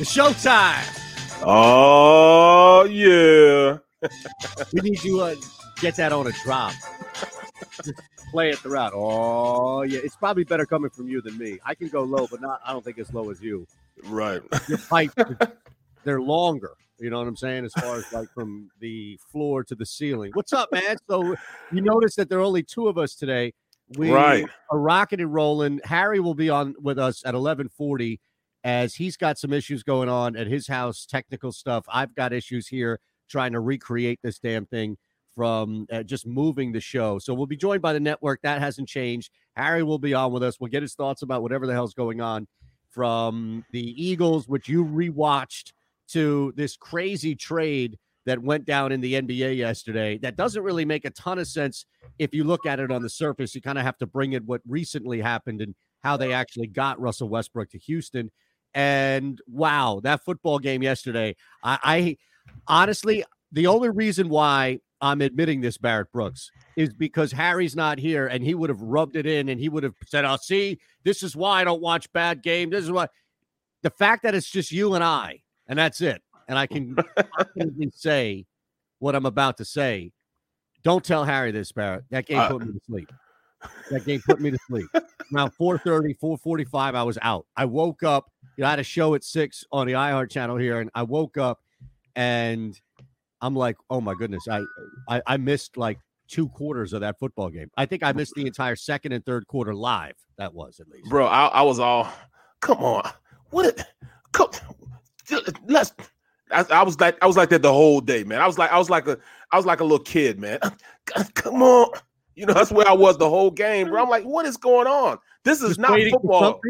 It's showtime. Oh, yeah. We need you to get that on a drop. Just play it throughout. Oh, yeah. It's probably better coming from you than me. I can go low, but not. I don't think as low as you. Right. Your pipes, they're longer. You know what I'm saying? As far as like from the floor to the ceiling. What's up, man? So you notice that there are only two of us today. We are rocking and rolling. Harry will be on with us at 11:40. As he's got some issues going on at his house, technical stuff. I've got issues here trying to recreate this damn thing from just moving the show. So we'll be joined by the network. That hasn't changed. Harry will be on with us. We'll get his thoughts about whatever the hell's going on, from the Eagles, which you rewatched, to this crazy trade that went down in the NBA yesterday. That doesn't really make a ton of sense if you look at it on the surface. You kind of have to bring in what recently happened and how they actually got Russell Westbrook to Houston. And wow, that football game yesterday. I honestly, the only reason why I'm admitting this, Barrett Brooks, is because Harry's not here, and he would have rubbed it in, and he would have said, "Oh, see, this is why I don't watch bad game. This is why." The fact that it's just you and I, and that's it, and I can confidently say what I'm about to say. Don't tell Harry this, Barrett. That game put me to sleep. That game put me to sleep. Around 4:30, 4:45, I was out. I woke up. You know, I had a show at 6 on the iHeart channel here, and I woke up, and I'm like, oh, my goodness. I missed, like, two quarters of that football game. I think I missed the entire second and third quarter live. That was, at least. Bro, I was all, come on. What? Come, let's – I was like that the whole day, man. I was like a little kid, man. Come on. You know, that's where I was the whole game, bro. I'm like, what is going on? This is not football.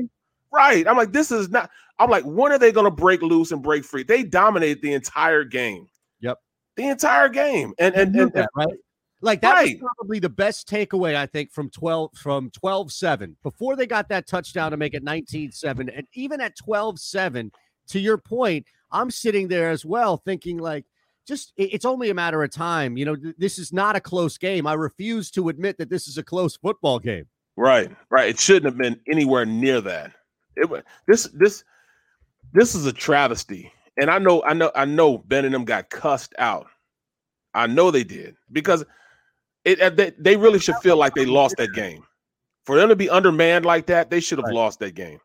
Right. I'm like, this is not. I'm like, when are they going to break loose and break free? They dominated the entire game. Yep. The entire game. And right. Like, that was probably the best takeaway, I think, from 12-7. Before they got that touchdown to make it 19-7. And even at 12-7, to your point, I'm sitting there as well thinking, like, just, it's only a matter of time. You know, this is not a close game. I refuse to admit that this is a close football game. Right. It shouldn't have been anywhere near that. This is a travesty. And I know Ben and them got cussed out. I know they did, because they really should feel like they lost that game. For them to be undermanned like that, they should have lost that game.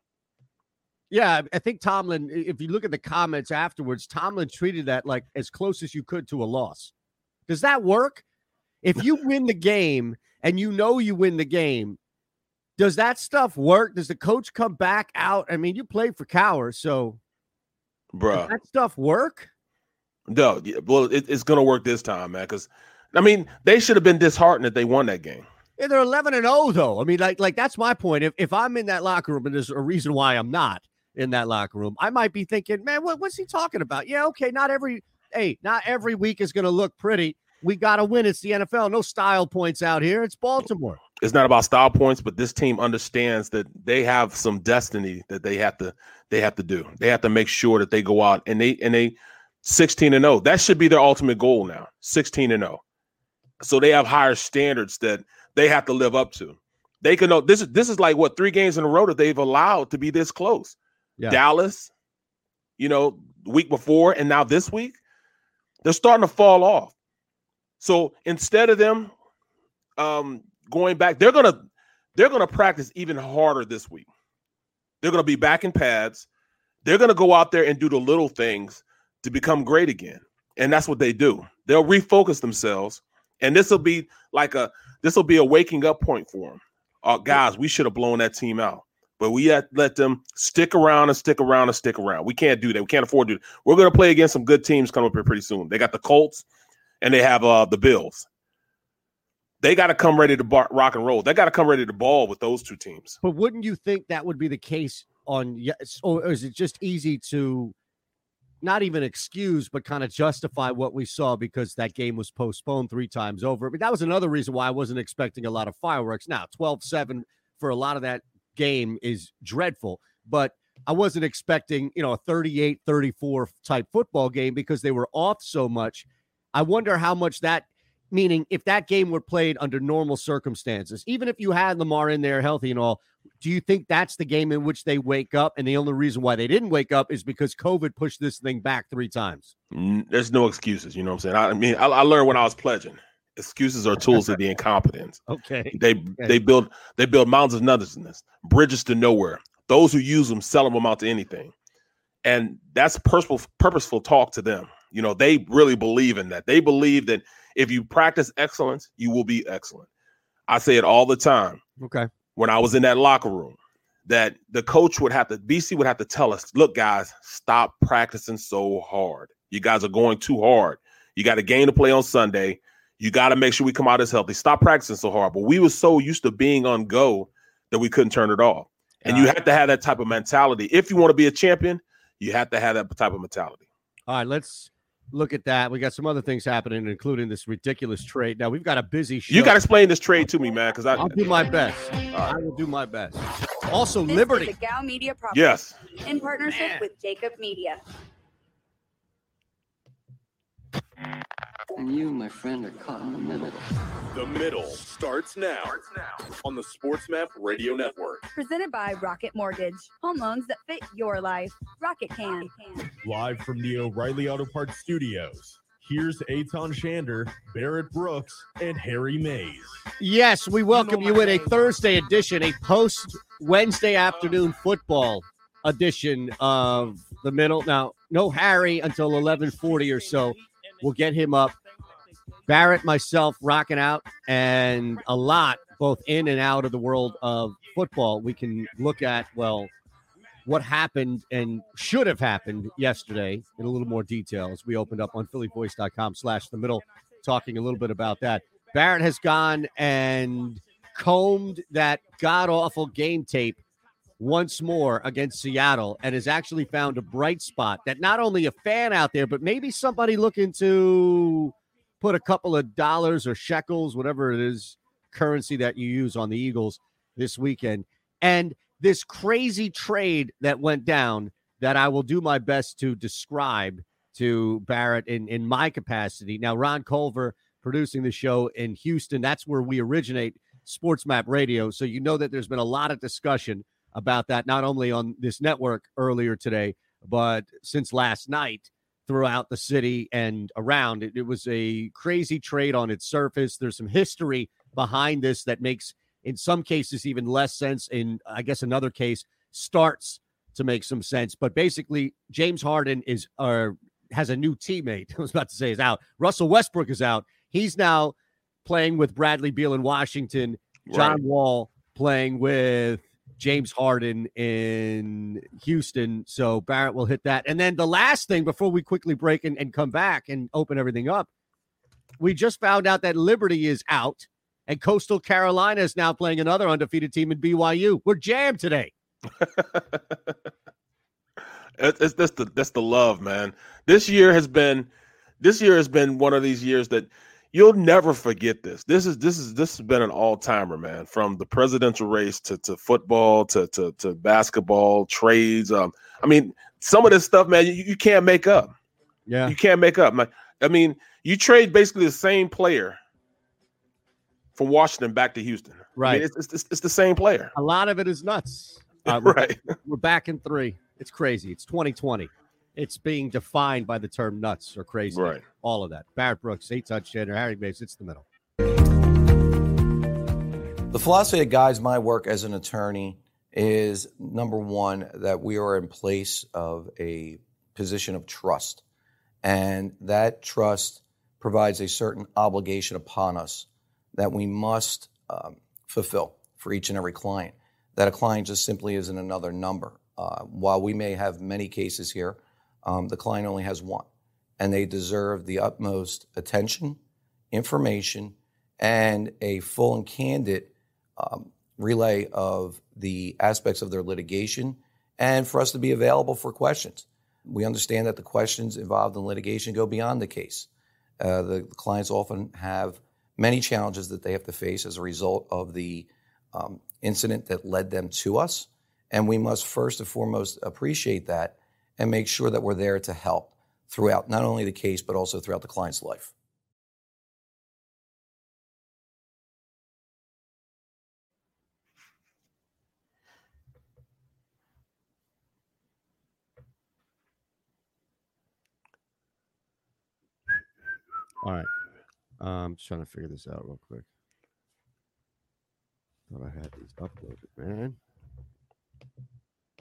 Yeah, I think Tomlin, if you look at the comments afterwards, Tomlin treated that like as close as you could to a loss. Does that work? If you win the game and you know you win the game, does that stuff work? Does the coach come back out? I mean, you played for Cowher, so does that stuff work? No, yeah, well, it's going to work this time, man, because, I mean, they should have been disheartened if they won that game. Yeah, they're 11-0, though. I mean, like that's my point. If I'm in that locker room, and there's a reason why I'm not in that locker room, I might be thinking, man, what's he talking about? Yeah, okay, not every week is going to look pretty. We got to win. It's the NFL. No style points out here. It's Baltimore. It's not about style points, but this team understands that they have some destiny that they have to do. They have to make sure that they go out and they 16-0. That should be their ultimate goal now, 16-0. So they have higher standards that they have to live up to. They can know this is like what, 3 games in a row that they've allowed to be this close. Yeah. Dallas, you know, the week before, and now this week, they're starting to fall off. So instead of them going back, they're gonna practice even harder this week. They're gonna be back in pads. They're gonna go out there and do the little things to become great again, and that's what they do. They'll refocus themselves, and this will be a waking up point for them. Guys, we should have blown that team out. But we have to let them stick around. We can't do that. We can't afford to do that. We're going to play against some good teams coming up here pretty soon. They got the Colts, and they have the Bills. They got to come ready to rock and roll. They got to come ready to ball with those two teams. But wouldn't you think that would be the case on yes, or is it just easy to not even excuse, but kind of justify what we saw because that game was postponed 3 times over? But that was another reason why I wasn't expecting a lot of fireworks. Now, 12-7 for a lot of that game is dreadful, but I wasn't expecting, you know, a 38-34 type football game because they were off so much. I wonder how much that, meaning if that game were played under normal circumstances, even if you had Lamar in there healthy and all, do you think that's the game in which they wake up? And the only reason why they didn't wake up is because COVID pushed this thing back 3 times. There's no excuses. You know what I'm saying? I mean, I learned when I was pledging, excuses are tools of the incompetent. Okay. They build mountains of nothingness, bridges to nowhere. Those who use them sell them out to anything. And that's purposeful talk to them. You know, they really believe in that. They believe that if you practice excellence, you will be excellent. I say it all the time. Okay. When I was in that locker room, that the coach would have to, BC would have to tell us, look, guys, stop practicing so hard. You guys are going too hard. You got a game to play on Sunday. You got to make sure we come out as healthy. Stop practicing so hard. But we were so used to being on go that we couldn't turn it off. And you have to have that type of mentality. If you want to be a champion, you have to have that type of mentality. All right, let's look at that. We got some other things happening, including this ridiculous trade. Now, we've got a busy show. You got to explain this trade to me, man, because I'll do my best. Right. I will do my best. Also, this Liberty. Is the Gal Media property. Yes. In partnership with Jacob Media. And you, my friend, are caught in the middle. The Middle starts now on the SportsMap Radio Network. Presented by Rocket Mortgage. Home loans that fit your life. Rocket can. Live from the O'Reilly Auto Parts Studios. Here's Eitan Shander, Barrett Brooks, and Harry Mays. Yes, we welcome you in a Thursday edition, a post-Wednesday afternoon football edition of The Middle. Now, no Harry until 11:40 or so. We'll get him up. Barrett, myself, rocking out, and a lot, both in and out of the world of football. We can look at, well, what happened and should have happened yesterday in a little more detail as we opened up on phillyvoice.com/themiddle, talking a little bit about that. Barrett has gone and combed that god-awful game tape once more against Seattle and has actually found a bright spot that not only a fan out there, but maybe somebody looking to put a couple of dollars or shekels, whatever it is, currency that you use on the Eagles this weekend. And this crazy trade that went down that I will do my best to describe to Barrett in my capacity. Now, Ron Culver producing the show in Houston. That's where we originate SportsMap Radio. So you know that there's been a lot of discussion about that, not only on this network earlier today, but since last night throughout the city and around. It was a crazy trade on its surface. There's some history behind this that makes, in some cases, even less sense. In, I guess, another case, starts to make some sense. But basically, James Harden has a new teammate. I was about to say is out. Russell Westbrook is out. He's now playing with Bradley Beal in Washington. John Wall playing with James Harden in Houston. So Barrett will hit that. And then the last thing before we quickly break and come back and open everything up, we just found out that Liberty is out and Coastal Carolina is now playing another undefeated team in BYU. We're jammed today. that's the love, man. This year has been one of these years that you'll never forget this. This has been an all-timer, man. From the presidential race to football to basketball trades. I mean, some of this stuff, man, you can't make up. Yeah, you can't make up. I mean, you trade basically the same player from Washington back to Houston. Right, I mean, it's the same player. A lot of it is nuts. Right, we're back in 3. It's crazy. It's 2020. It's being defined by the term nuts or crazy. Right. All of that. Barrett Brooks, Eitan Shander, Harry Mays, it's The Middle. The philosophy that guides my work as an attorney is, number one, that we are in place of a position of trust. And that trust provides a certain obligation upon us that we must fulfill for each and every client. That a client just simply isn't another number. While we may have many cases here, the client only has one, and they deserve the utmost attention, information, and a full and candid relay of the aspects of their litigation and for us to be available for questions. We understand that the questions involved in litigation go beyond the case. The clients often have many challenges that they have to face as a result of the incident that led them to us. And we must first and foremost appreciate that and make sure that we're there to help throughout not only the case, but also throughout the client's life. All right. I'm just trying to figure this out real quick. Thought I had these uploaded,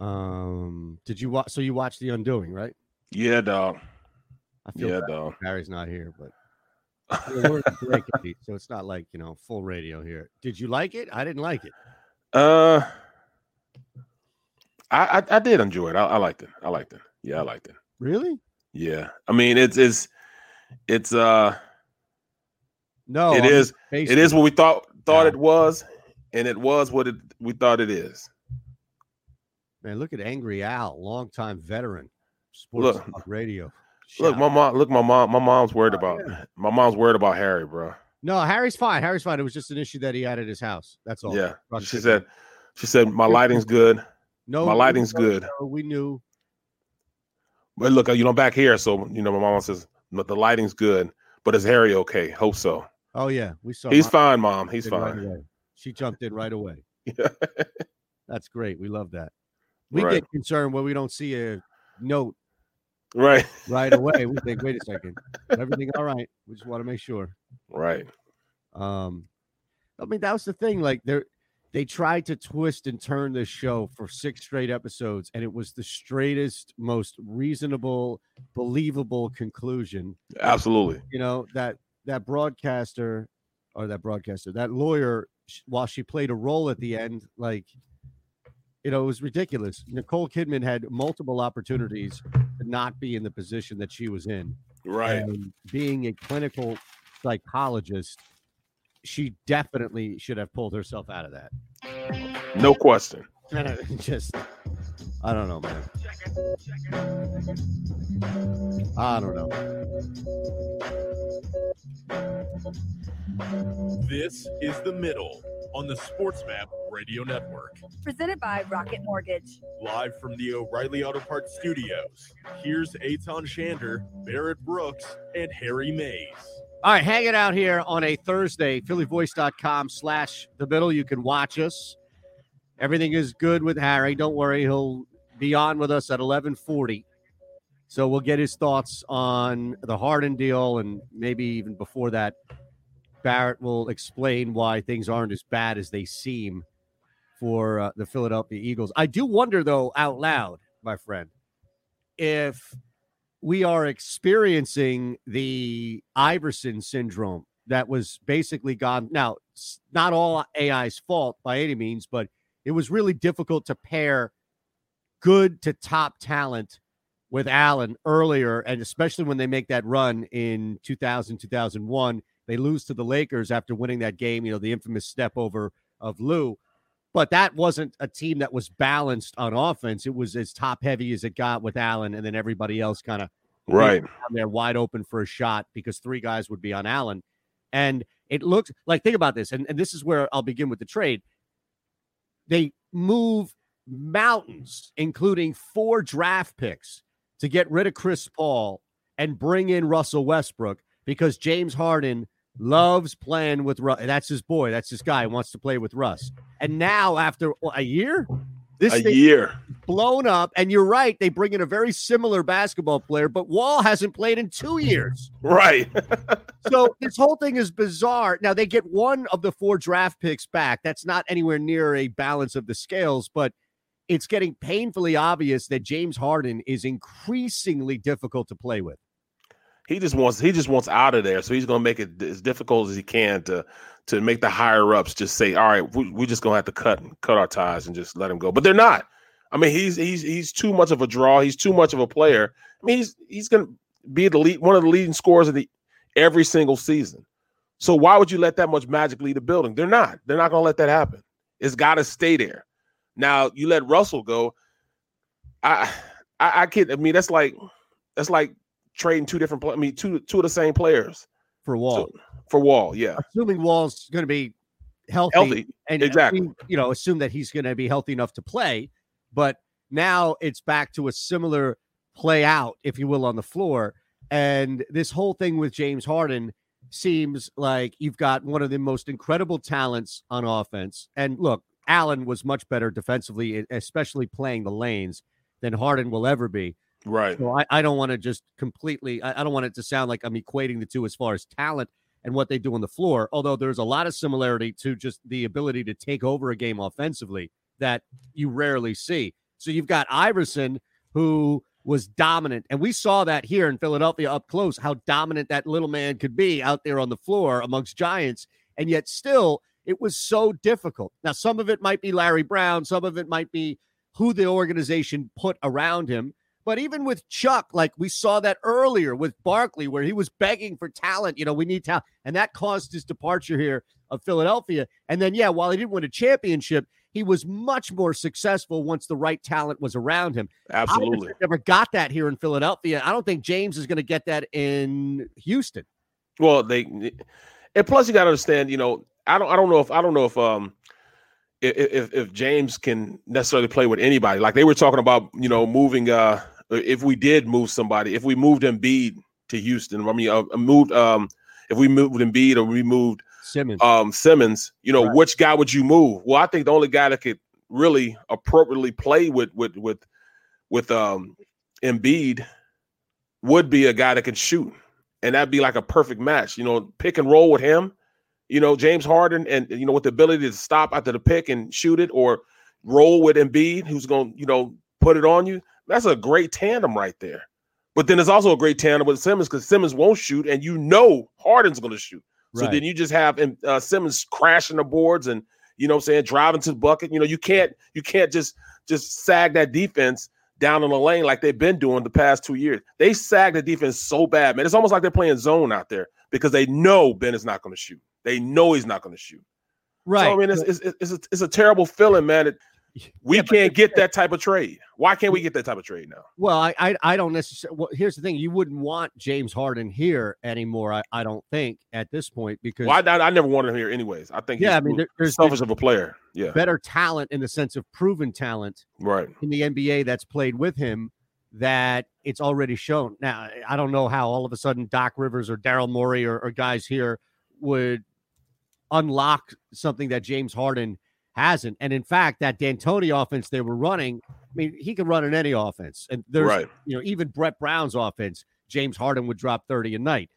man. Did you watch? So you watched The Undoing, right? Yeah, dog. I feel bad. Dog. Barry's not here, but we're breaking, so it's not like, you know, full radio here. Did you like it? I didn't like it. I did enjoy it. I liked it. Yeah, I liked it. Really? Yeah. I mean, it is what we thought it was, and it was what we thought it is. Man, look at Angry Al, longtime veteran, sports radio. My mom's worried my mom's worried about Harry, bro. No, Harry's fine. It was just an issue that he had at his house. That's all. Yeah, she said my lighting's good. No, my lighting's good. No, we knew. But look, back here, so my mom says. But the lighting's good. But is Harry okay? Hope so. Oh, yeah. We saw he's fine, Mom. He's fine. Right, she jumped in right away. Yeah. That's great. We love that. We get concerned when we don't see a note right away. We think, wait a second. Everything all right? We just want to make sure. Right. I mean, that was the thing. Like, they tried to twist and turn this show for 6 straight episodes, and it was the straightest, most reasonable, believable conclusion. Absolutely. That lawyer, while she played a role at the end, like, it was ridiculous. Nicole Kidman had multiple opportunities to not be in the position that she was in. Right. And being a clinical psychologist, she definitely should have pulled herself out of that. No question. I don't know, man. I don't know. This is The Middle on the SportsMap Radio Network. Presented by Rocket Mortgage. Live from the O'Reilly Auto Parts studios. Here's Eitan Shander, Barrett Brooks, and Harry Mays. All right, hanging out here on a Thursday, phillyvoice.com/The Middle. You can watch us. Everything is good with Harry. Don't worry. He'll be on with us at 11:40. So we'll get his thoughts on the Harden deal, and maybe even before that, Barrett will explain why things aren't as bad as they seem for the Philadelphia Eagles. I do wonder, though, out loud, my friend, if we are experiencing the Iverson syndrome that was basically gone. Now, it's not all AI's fault by any means, but it was really difficult to pair good to top talent with Allen earlier, and especially when they make that run in 2000, 2001. They lose to the Lakers after winning that game, the infamous step over of Lou. But that wasn't a team that was balanced on offense. It was as top-heavy as it got with Allen, and then everybody else kind of down there wide open for a shot because 3 guys would be on Allen. And it looks like, think about this, and this is where I'll begin with the trade. They move mountains, including 4 draft picks, to get rid of Chris Paul and bring in Russell Westbrook because James Harden loves playing with Russ. That's his boy. That's his guy. He wants to play with Russ. And now after a year blown up. And you're right. They bring in a very similar basketball player, but Wall hasn't played in 2 years. Right. So this whole thing is bizarre. Now they get one of the 4 draft picks back. That's not anywhere near a balance of the scales, but it's getting painfully obvious that James Harden is increasingly difficult to play with. He just wants out of there, so he's going to make it as difficult as he can to make the higher ups just say, "All right, we're just going to have to cut our ties and just let him go." But they're not. I mean, he's too much of a draw. He's too much of a player. I mean, he's going to be one of the leading scorers of every single season. So why would you let that much magic lead the building? They're not. They're not going to let that happen. It's got to stay there. Now you let Russell go. I can't. I mean, that's like trading two different. I mean, two of the same players for Wall. Yeah. Assuming Wall's going to be healthy, and exactly, you know, assume that he's going to be healthy enough to play. But now it's back to a similar play out, if you will, on the floor. And this whole thing with James Harden seems like you've got one of the most incredible talents on offense. And look, Allen was much better defensively, especially playing the lanes, than Harden will ever be. Right. So I don't want to just completely, I don't want it to sound like I'm equating the two as far as talent and what they do on the floor, although there's a lot of similarity to just the ability to take over a game offensively that you rarely see. So you've got Iverson, who was dominant, and we saw that here in Philadelphia up close, how dominant that little man could be out there on the floor amongst giants, and yet still it was so difficult. Now, some of it might be Larry Brown, some of it might be who the organization put around him, but even with Chuck, like we saw that earlier with Barkley, where he was begging for talent, you know, we need talent, and that caused his departure here of Philadelphia. And then, yeah, while he didn't win a championship, he was much more successful once the right talent was around him. Absolutely. I never got that here in Philadelphia. I don't think James is going to get that in Houston. Well, and plus you got to understand, you know, I don't know if James can necessarily play with anybody. Like they were talking about, you know, moving, if we moved Embiid to Houston, if we moved Embiid or we moved Simmons, you know, right, which guy would you move? Well, I think the only guy that could really appropriately play with Embiid would be a guy that can shoot, and that'd be like a perfect match. You know, pick and roll with him. You know, James Harden, and you know, with the ability to stop after the pick and shoot it, or roll with Embiid, who's going to, you know, put it on you. That's a great tandem right there. But then there's also a great tandem with Simmons, because Simmons won't shoot, and you know Harden's going to shoot. So right, then you just have Simmons crashing the boards and, you know what I'm saying, driving to the bucket. You know, you can't just sag that defense down in the lane like they've been doing the past 2 years. They sag the defense so bad, man. It's almost like they're playing zone out there because they know Ben is not going to shoot. They know he's not going to shoot. Right. So, I mean, it's a terrible feeling, man. We can't get that type of trade. Why can't we get that type of trade now? Well, I don't necessarily. Well, here's the thing: you wouldn't want James Harden here anymore. I don't think at this point, because I never wanted him here anyways. I think there's selfish of a player. Yeah, better talent in the sense of proven talent, right, in the NBA that's played with him, that it's already shown. Now I don't know how all of a sudden Doc Rivers or Daryl Morey or guys here would unlock something that James Harden hasn't. And in fact, that D'Antoni offense they were running, I mean, he can run in any offense. And there's, right, you know, even Brett Brown's offense, James Harden would drop 30 a night.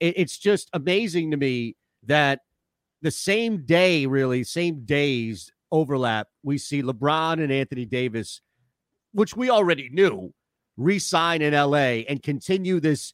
It's just amazing to me that the same day, really, same days overlap, we see LeBron and Anthony Davis, which we already knew, re-sign in LA and continue this,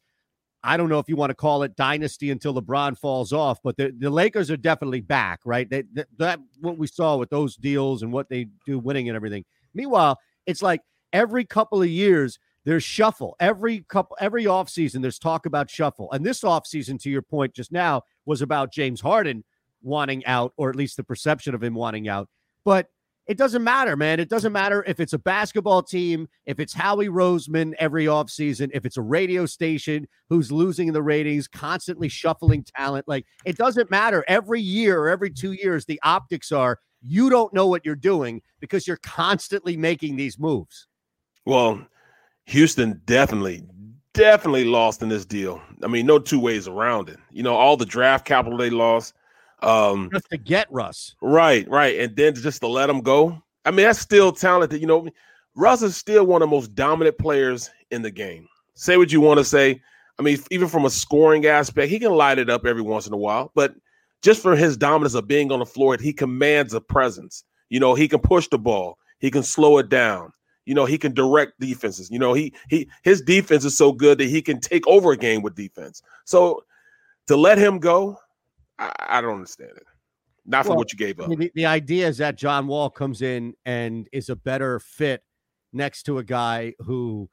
I don't know if you want to call it dynasty until LeBron falls off, but the Lakers are definitely back, right? That what we saw with those deals and what they do winning and everything. Meanwhile, it's like every couple of years, there's shuffle. Every offseason, there's talk about shuffle. And this offseason, to your point just now, was about James Harden wanting out, or at least the perception of him wanting out. But it doesn't matter, man. It doesn't matter if it's a basketball team, if it's Howie Roseman every offseason, if it's a radio station who's losing the ratings, constantly shuffling talent. Like, it doesn't matter. Every year or every 2 years, the optics are you don't know what you're doing because you're constantly making these moves. Well, Houston definitely lost in this deal. I mean, no two ways around it. You know, all the draft capital they lost. Just to get Russ. Right. And then just to let him go. I mean, that's still talented. You know, Russ is still one of the most dominant players in the game. Say what you want to say. I mean, even from a scoring aspect, he can light it up every once in a while. But just for his dominance of being on the floor, he commands a presence. You know, he can push the ball. He can slow it down. You know, he can direct defenses. You know, his defense is so good that he can take over a game with defense. So to let him go, I don't understand it. Not for what you gave up. I mean, the idea is that John Wall comes in and is a better fit next to a guy who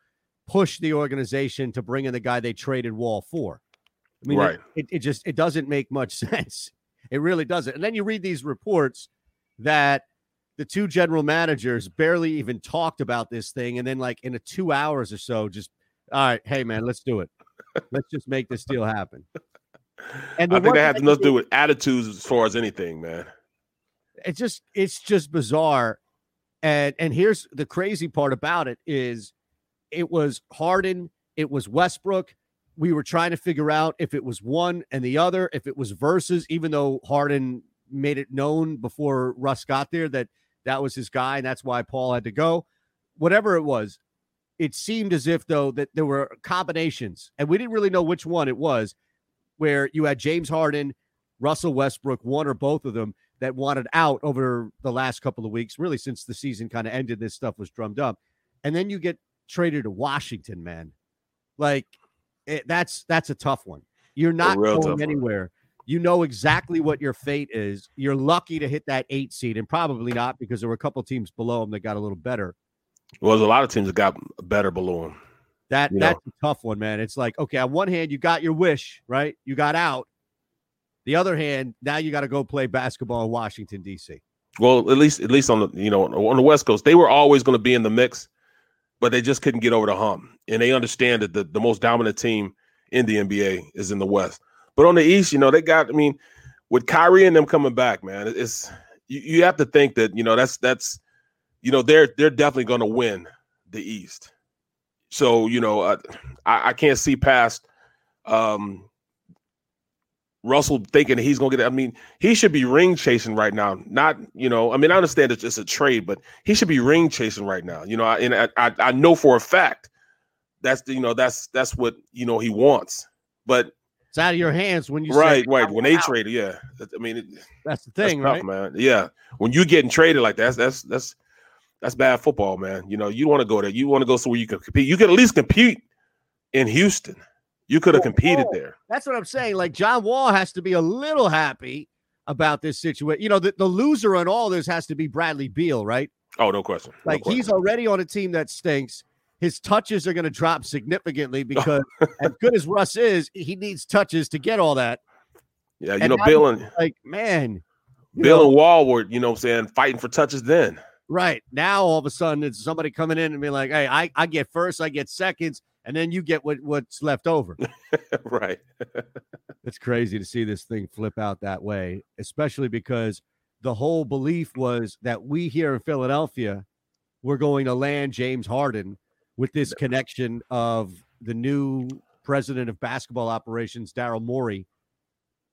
pushed the organization to bring in the guy they traded Wall for. I mean, right, it just doesn't make much sense. It really doesn't. And then you read these reports that the two general managers barely even talked about this thing. And then like in a 2 hours or so, just, all right, hey man, let's do it. Let's just make this deal happen. And I think that has nothing to do with attitudes as far as anything, man. It's just bizarre. And here's the crazy part about it is it was Harden. It was Westbrook. We were trying to figure out if it was one and the other, if it was versus, even though Harden made it known before Russ got there that that was his guy. And that's why Paul had to go, whatever it was. It seemed as if though that there were combinations and we didn't really know which one it was, where you had James Harden, Russell Westbrook, one or both of them that wanted out over the last couple of weeks, really since the season kind of ended, this stuff was drummed up. And then you get traded to Washington, man. Like that's a tough one. You're not going anywhere. You know exactly what your fate is. You're lucky to hit that 8 seed, and probably not because there were a couple teams below them that got a little better. Well, there's a lot of teams that got better below them. That's a tough one, man. It's like, okay, on one hand, you got your wish, right? You got out. The other hand, now you got to go play basketball in Washington, D.C. Well, at least on the on the West Coast, they were always going to be in the mix, but they just couldn't get over the hump. And they understand that the most dominant team in the NBA is in the West. But on the East, they got. I mean, with Kyrie and them coming back, man, it's you have to think that that's they're definitely going to win the East. So I can't see past Russell thinking he's going to get it. I mean, he should be ring chasing right now. Not I understand it's just a trade, but he should be ring chasing right now. I know for a fact that's that's what he wants, but. It's out of your hands when you right. When they trade it, yeah. I mean, that's the thing, that's tough, right, man? Yeah, when you getting traded like that, that's bad football, man. You want to go there. You want to go somewhere you can compete. You could at least compete in Houston. You could have competed there. That's what I'm saying. Like John Wall has to be a little happy about this situation. The loser on all this has to be Bradley Beal, right? Oh, no question. He's already on a team that stinks. His touches are going to drop significantly because as good as Russ is, he needs touches to get all that. Yeah, Bill and and Wall were, fighting for touches then. Right. Now all of a sudden it's somebody coming in and being like, hey, I get first, I get seconds, and then you get what's left over. Right. It's crazy to see this thing flip out that way, especially because the whole belief was that we here in Philadelphia were going to land James Harden with this connection of the new president of basketball operations, Daryl Morey,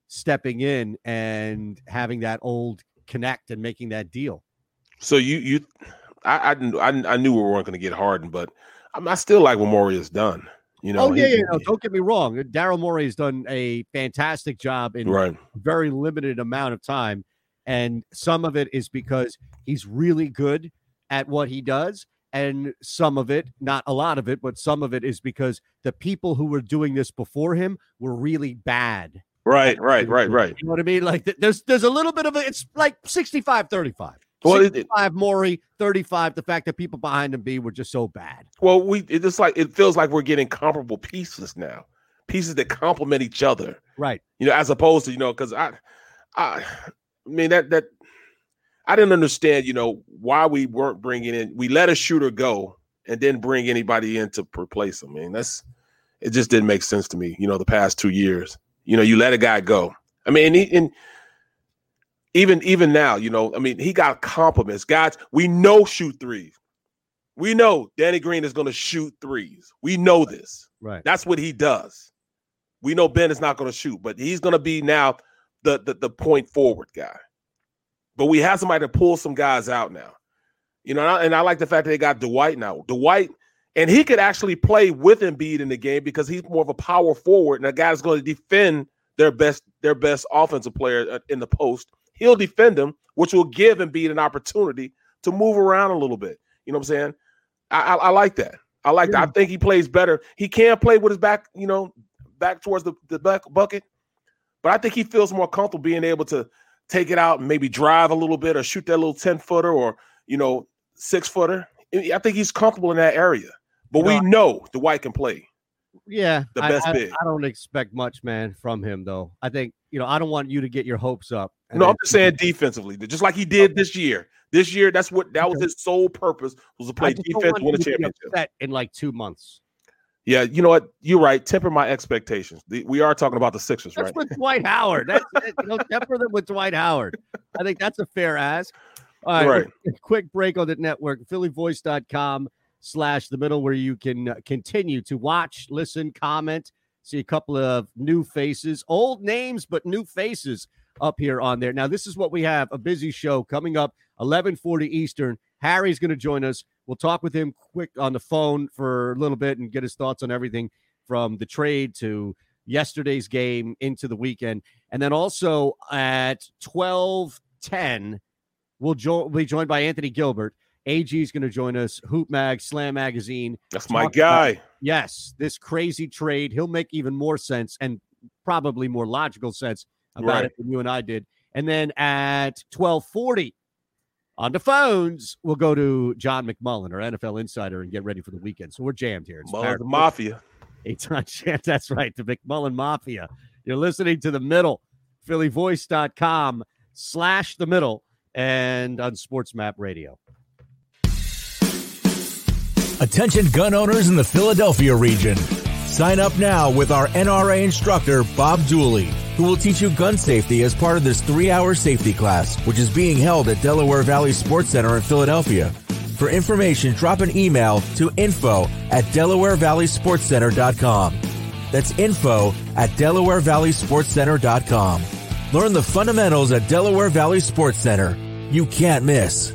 stepping in and having that old connect and making that deal. So I knew we weren't going to get Harden, but I still like what Morey has done. Don't get me wrong. Daryl Morey has done a fantastic job in a very limited amount of time. And some of it is because he's really good at what he does. And some of it, not a lot of it, but some of it is because the people who were doing this before him were really bad. Right. You know what I mean? Like there's a little bit of it's like 65-35. Well, 65 Morey, 35 the fact that people behind him were just so bad. Well, it feels like we're getting comparable pieces now. Pieces that complement each other. Right. As opposed to, because I mean that I didn't understand, why we weren't bringing in. We let a shooter go and didn't bring anybody in to replace him. I mean, it just didn't make sense to me. The past 2 years, you let a guy go. I mean, even now, he got compliments. Guys, we know shoot threes. We know Danny Green is going to shoot threes. We know this. Right. That's what he does. We know Ben is not going to shoot, but he's going to be now the point forward guy. But we have somebody to pull some guys out now, and I like the fact that they got Dwight now. Dwight, and he could actually play with Embiid in the game because he's more of a power forward and a guy that's going to defend their best offensive player in the post. He'll defend them, which will give Embiid an opportunity to move around a little bit. You know what I'm saying? I like that. I think he plays better. He can play with his back, back towards the back bucket, but I think he feels more comfortable being able to take it out and maybe drive a little bit or shoot that little 10-footer or, 6-footer. I think he's comfortable in that area. But we know Dwight can play. Yeah. The best big. I don't expect much, man, from him, though. I think you know, I don't want you to get your hopes up. No, I'm just saying defensively, just like he did this year. This year, that was his sole purpose, was to play defense, win a championship. In like 2 months. Yeah, you know what? You're right. Temper my expectations. We are talking about the Sixers, right? That's with Dwight Howard. Temper them with Dwight Howard. I think that's a fair ask. All right. Quick break on the network, phillyvoice.com/themiddle, where you can continue to watch, listen, comment, see a couple of new faces, old names, but new faces up here on there. Now, this is what we have, a busy show coming up, 11:40 Eastern. Harry's going to join us. We'll talk with him quick on the phone for a little bit and get his thoughts on everything from the trade to yesterday's game into the weekend. And then also at 12:10, we'll be joined by Anthony Gilbert. AG is going to join us, Hoop Mag, Slam Magazine. That's my guy. Yes, this crazy trade. He'll make even more sense and probably more logical sense about it than you and I did. And then at 12:40 on the phones, we'll go to John McMullen, our NFL insider, and get ready for the weekend. So we're jammed here. It's Mullen the Mafia. That's right, the McMullen Mafia. You're listening to The Middle, phillyvoice.com/The Middle, and on SportsMap Radio. Attention gun owners in the Philadelphia region. Sign up now with our NRA instructor, Bob Dooley, who will teach you gun safety as part of this 3-hour safety class, which is being held at Delaware Valley Sports Center in Philadelphia. For information, drop an email to info@DelawareValleySportsCenter.com. That's info@DelawareValleySportsCenter.com. Learn the fundamentals at Delaware Valley Sports Center. You can't miss.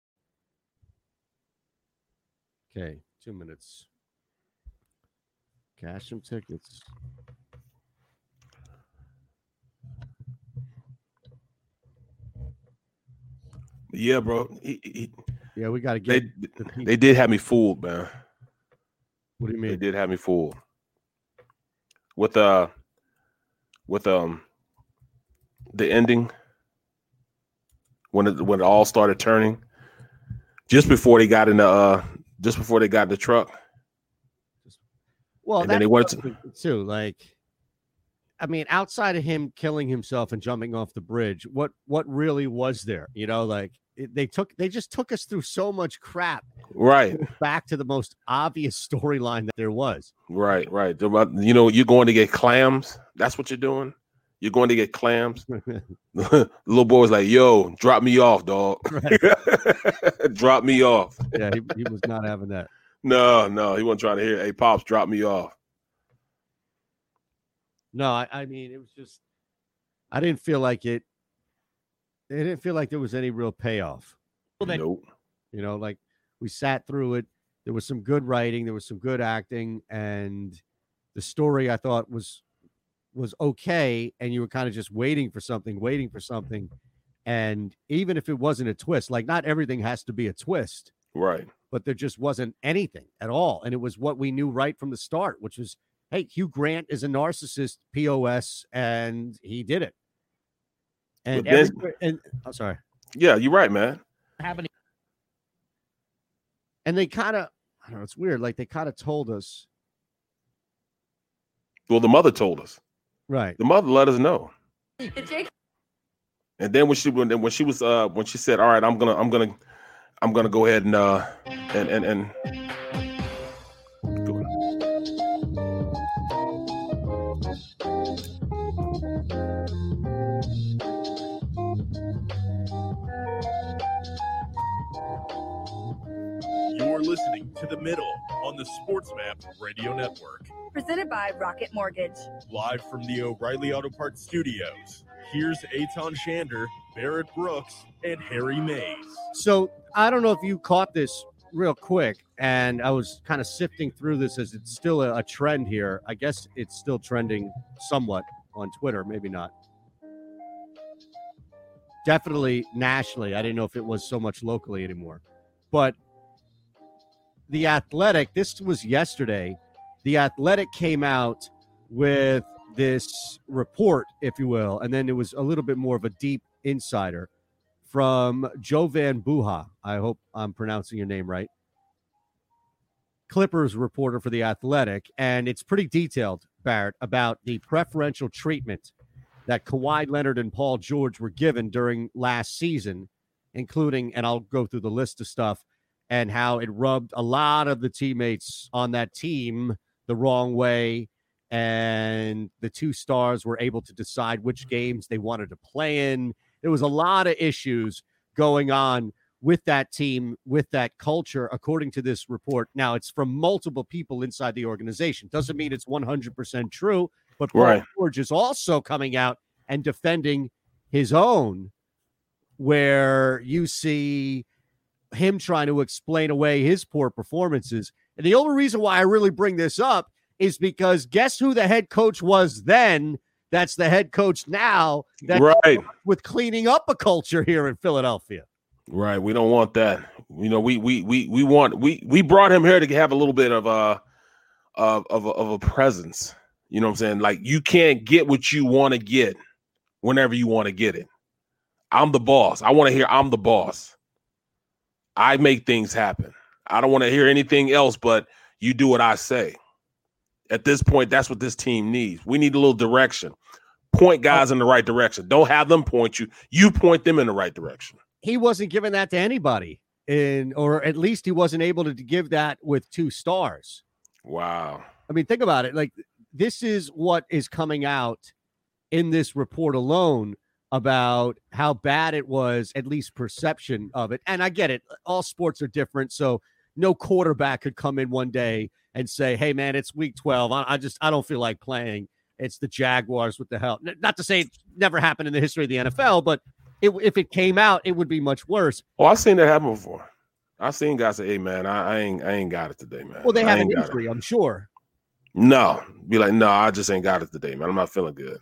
Okay, 2 minutes. Cash some tickets. Yeah, bro. Yeah, we got to get... They did have me fooled, man. What do you mean? They did have me fooled. With the ending, when it all started turning, just before they got in the truck. Well, and then they went too. Like, I mean, outside of him killing himself and jumping off the bridge, what really was there? You know, like they just took us through so much crap. Right. Back to the most obvious storyline that there was. Right. You know, you're going to get clams. That's what you're doing. You're going to get clams. The little boy was like, yo, drop me off, dog. Right. Drop me off. Yeah, he was not having that. No, he wasn't trying to hear, hey, Pops, drop me off. No, I mean, it was just, I didn't feel like there was any real payoff. Nope. You know, like we sat through it. There was some good writing. There was some good acting. And the story, I thought, was okay, and you were kind of just waiting for something. And even if it wasn't a twist, like not everything has to be a twist. Right. But there just wasn't anything at all. And it was what we knew right from the start, which was, hey, Hugh Grant is a narcissist, POS, and he did it. And I'm sorry. Yeah, you're right, man. And they kind of, I don't know, it's weird. Like they kind of told us. Well, the mother told us. Right. The mother let us know. And then when she said, "All right, I'm gonna go ahead and You're listening to The Middle on the SportsMap Radio Network. Presented by Rocket Mortgage. Live from the O'Reilly Auto Parts Studios. Here's Eitan Shander, Barrett Brooks, and Harry Mays. So I don't know if you caught this real quick, and I was kind of sifting through this as it's still a trend here. I guess it's still trending somewhat. on Twitter. Maybe not. Definitely nationally. I didn't know if it was so much locally anymore. But The Athletic, this was yesterday, The Athletic came out with this report, if you will, and then it was a little bit more of a deep insider from Joe Van Buha. I hope I'm pronouncing your name right. Clippers reporter for The Athletic, and it's pretty detailed, Barrett, about the preferential treatment that Kawhi Leonard and Paul George were given during last season, including, and I'll go through the list of stuff, and how it rubbed a lot of the teammates on that team the wrong way, and the two stars were able to decide which games they wanted to play in. There was a lot of issues going on with that team, with that culture, according to this report. Now, it's from multiple people inside the organization. Doesn't mean it's 100% true. But Paul George is also coming out and defending his own, where you see him trying to explain away his poor performances. And the only reason why I really bring this up is because guess who the head coach was then? That's the head coach now that's with cleaning up a culture here in Philadelphia. Right. We don't want that. You know, we brought him here to have a little bit of a presence. You know what I'm saying? Like, you can't get what you want to get whenever you want to get it. I'm the boss. I want to hear I'm the boss. I make things happen. I don't want to hear anything else, but you do what I say. At this point, that's what this team needs. We need a little direction. Point guys in the right direction. Don't have them point you. You point them in the right direction. He wasn't giving that to anybody, or at least he wasn't able to give that with two stars. Wow. I mean, think about it. Like, this is what is coming out in this report alone about how bad it was, at least perception of it. And I get it. All sports are different. So no quarterback could come in one day and say, hey, man, it's week 12. I don't feel like playing. It's the Jaguars. What the hell? Not to say it never happened in the history of the NFL, but if it came out, it would be much worse. Oh, I've seen that happen before. I've seen guys say, hey, man, I ain't got it today, man. Well, they have an injury, I'm sure. No, be like, no, I just ain't got it today, man. I'm not feeling good.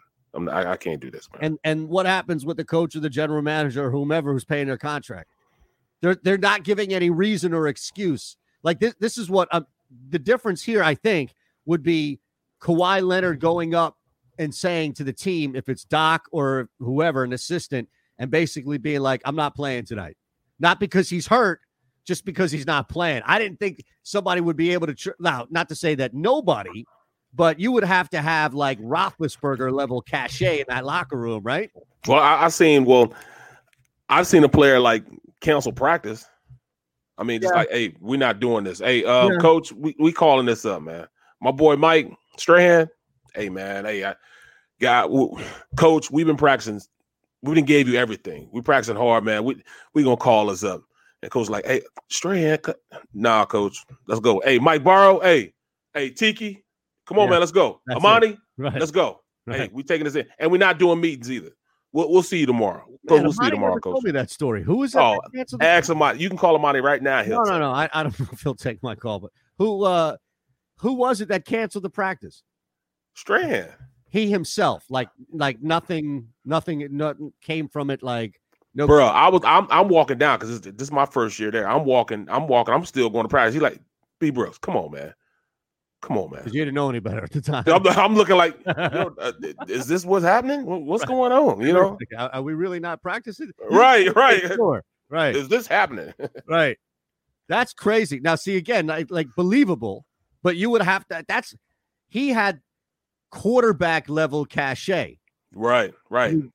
I can't do this, man. And what happens with the coach or the general manager or whomever who's paying their contract? They're not giving any reason or excuse. Like, this is what the difference here, I think, would be Kawhi Leonard going up and saying to the team, if it's Doc or whoever, an assistant, and basically being like, I'm not playing tonight. Not because he's hurt, just because he's not playing. I didn't think somebody would be able to now, not to say that nobody, but you would have to have like Roethlisberger level cachet in that locker room, right? Well, I've seen a player like cancel practice. I mean, just like, hey, we're not doing this. Hey, coach, we calling this up, man. My boy Mike Strahan. Hey, man. Hey, coach, we've been practicing. We didn't gave you everything. We practicing hard, man. We gonna call us up. And coach like, hey, Strahan, nah, coach, let's go. Hey, Mike Barrow, hey, Tiki, come on, man, let's go. That's Amani, let's go. Right. Hey, we taking this in, and we're not doing meetings either. We'll see you tomorrow. Man, we'll see you tomorrow, coach. Tell me that story. Who is that? Oh, ask Amani. You can call Amani right now. No. I don't know if he'll take my call, but who was it that canceled the practice? Strahan. He himself, like nothing came from it, like. No, bro, I'm walking down because this is my first year there. I'm walking. I'm still going to practice. He's like, B. Brooks, come on, man. Because you didn't know any better at the time. I'm looking like, is this what's happening? What's going on? You know, are we really not practicing? Right. Sure. Right. Is this happening? Right. That's crazy. Now, see, again, like believable, but you would have to. He had quarterback level cachet. Right.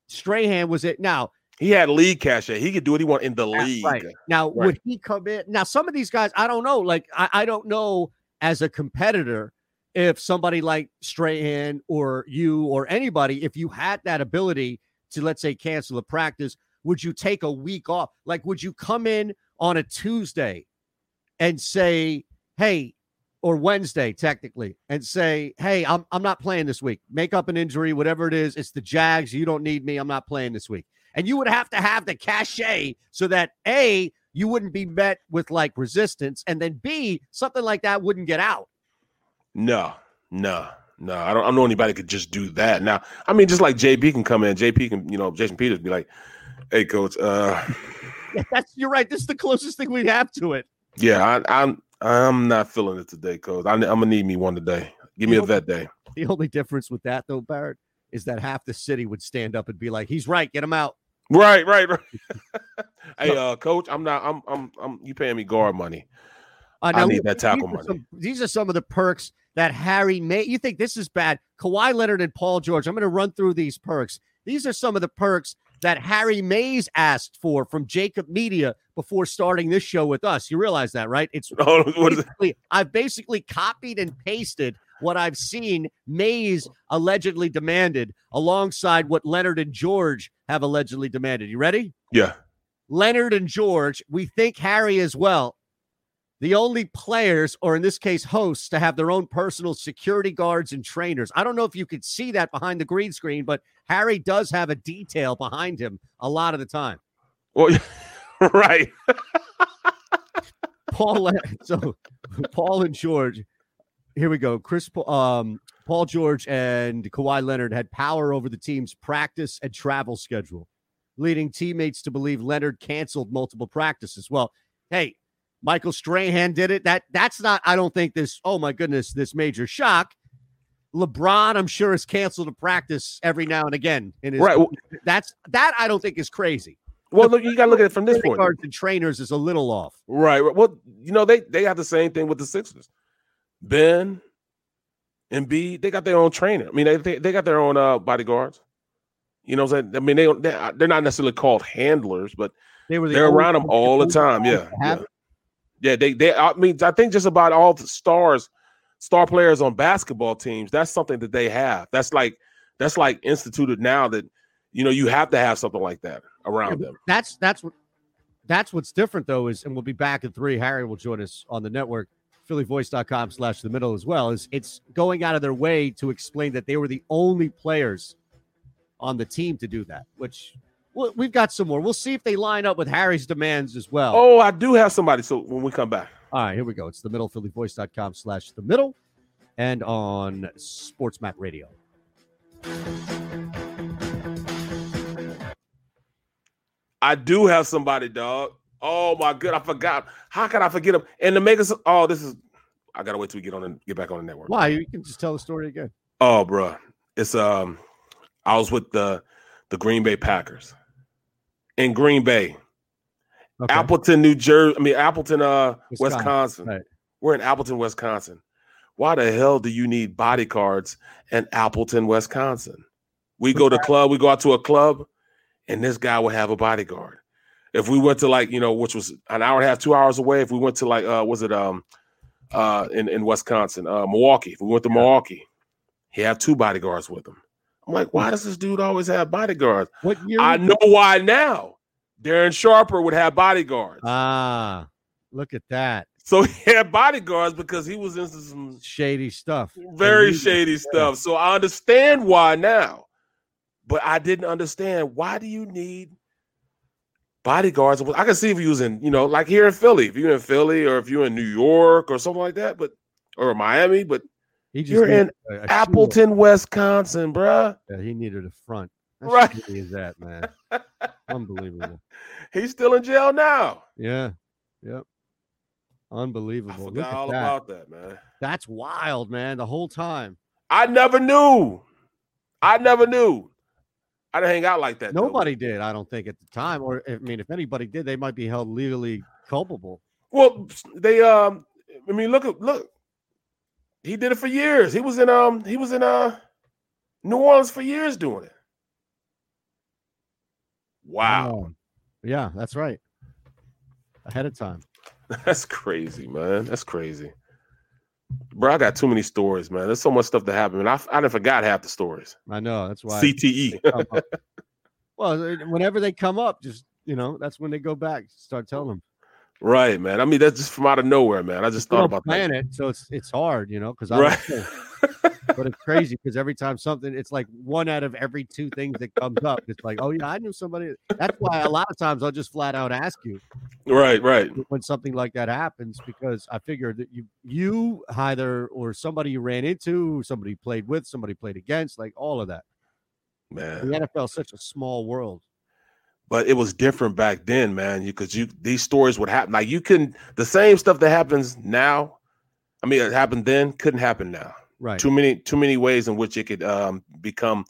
Strahan was it now. He had league cachet. He could do what he wanted in the league. Right. Now, would he come in? Now, some of these guys, I don't know. Like, I don't know as a competitor if somebody like Strahan or you or anybody, if you had that ability to, let's say, cancel a practice, would you take a week off? Like, would you come in on a Tuesday and say, hey, or Wednesday, technically, and say, hey, I'm not playing this week. Make up an injury, whatever it is. It's the Jags. You don't need me. I'm not playing this week. And you would have to have the cachet so that, A, you wouldn't be met with, like, resistance, and then, B, something like that wouldn't get out. No, No, I don't know anybody could just do that. Now, I mean, just like JB can come in, JP can, you know, Jason Peters be like, hey, coach. You're right. This is the closest thing we'd have to it. Yeah, I'm not feeling it today, coach. I'm going to need me one today. Give me a vet day. The only difference with that, though, Barrett, is that half the city would stand up and be like, he's right. Get him out. Right. Hey, coach, I'm you paying me guard money. I need that tackle money. These are some of the perks that Harry may. You think this is bad. Kawhi Leonard and Paul George. I'm going to run through these perks. These are some of the perks that Harry Mays asked for from Jacob Media before starting this show with us. You realize that, right? I've basically copied and pasted what I've seen Mays allegedly demanded alongside what Leonard and George have allegedly demanded. You ready? Yeah. Leonard and George, we think Harry as well. The only players, or in this case, hosts, to have their own personal security guards and trainers. I don't know if you could see that behind the green screen, but Harry does have a detail behind him a lot of the time. Well, right. Paul and George. Here we go. Paul George and Kawhi Leonard had power over the team's practice and travel schedule, leading teammates to believe Leonard canceled multiple practices. Well, hey. Michael Strahan did it. That's not, I don't think this, oh my goodness, this major shock. LeBron, I'm sure, has canceled a practice every now and again. Right. That I don't think is crazy. Well, look, you got to look at it from this point. The trainers is a little off. Right. Well, you know, they have the same thing with the Sixers. Ben, Embiid, they got their own trainer. I mean, they got their own bodyguards. You know what I'm saying? I mean, they're not necessarily called handlers, but they're around them all the time. Yeah. Yeah, I think just about all the star players on basketball teams, that's something that they have. That's like instituted now that, you know, you have to have something like that around them. That's what's different, though, is, and we'll be back in 3. Harry will join us on the network, phillyvoice.com/themiddle as well, is it's going out of their way to explain that they were the only players on the team to do that, which we've got some more. We'll see if they line up with Harry's demands as well. Oh, I do have somebody. So when we come back. All right, here we go. It's themiddle, phillyvoice.com/themiddle and on SportsMap Radio. I do have somebody, dog. Oh, my God. I forgot. How could I forget him? And to make us. Oh, this is. I got to wait till we get back on the network. Why? You can just tell the story again. Oh, bro. It's. I was with the Green Bay Packers. In Green Bay, okay. Appleton, New Jersey. I mean, Appleton, Wisconsin. Right. We're in Appleton, Wisconsin. Why the hell do you need bodyguards in Appleton, Wisconsin? We go out to a club, and this guy would have a bodyguard. If we went to, like, you know, which was an hour and a half, 2 hours away, if we went to, like, in Wisconsin, Milwaukee, if we went to Milwaukee, he had 2 bodyguards with him. I'm like, why does this dude always have bodyguards? I know why now. Darren Sharper would have bodyguards. Ah, look at that. So he had bodyguards because he was into some shady stuff. Very shady stuff. So I understand why now. But I didn't understand, why do you need bodyguards? I can see if you was in, you know, like here in Philly. If you're in Philly or if you're in New York or something like that, but or Miami, but you're in Appleton, Wisconsin, bruh. Yeah, he needed a front. That's right. What is that, man? Unbelievable. He's still in jail now. Yeah. Yep. Unbelievable. I forgot all about that, man. That's wild, man, the whole time. I never knew. I didn't hang out like that. Nobody did, I don't think, at the time. Or, I mean, if anybody did, they might be held legally culpable. Well, they, I mean, look. He did it for years. He was in New Orleans for years doing it. Wow. Yeah, that's right. Ahead of time. That's crazy, man. That's crazy. Bro, I got too many stories, man. There's so much stuff that happened. And I done forgot half the stories. I know. That's why. CTE. Well, whenever they come up, just, you know, that's when they go back. Start telling them. Right, man. I mean, that's just from out of nowhere, man. I just thought about that. So it's hard, you know, because I But it's crazy because every time something, it's like one out of every two things that comes up. It's like, oh, yeah, I knew somebody. That's why a lot of times I'll just flat out ask you. Right, right. When something like that happens, because I figure that you either or somebody you ran into, somebody played with, somebody played against, like all of that. Man, the NFL is such a small world. But it was different back then, man, because these stories would happen. Like you couldn't – the same stuff that happens now, I mean, it happened then, couldn't happen now. Right. Too many ways in which it could become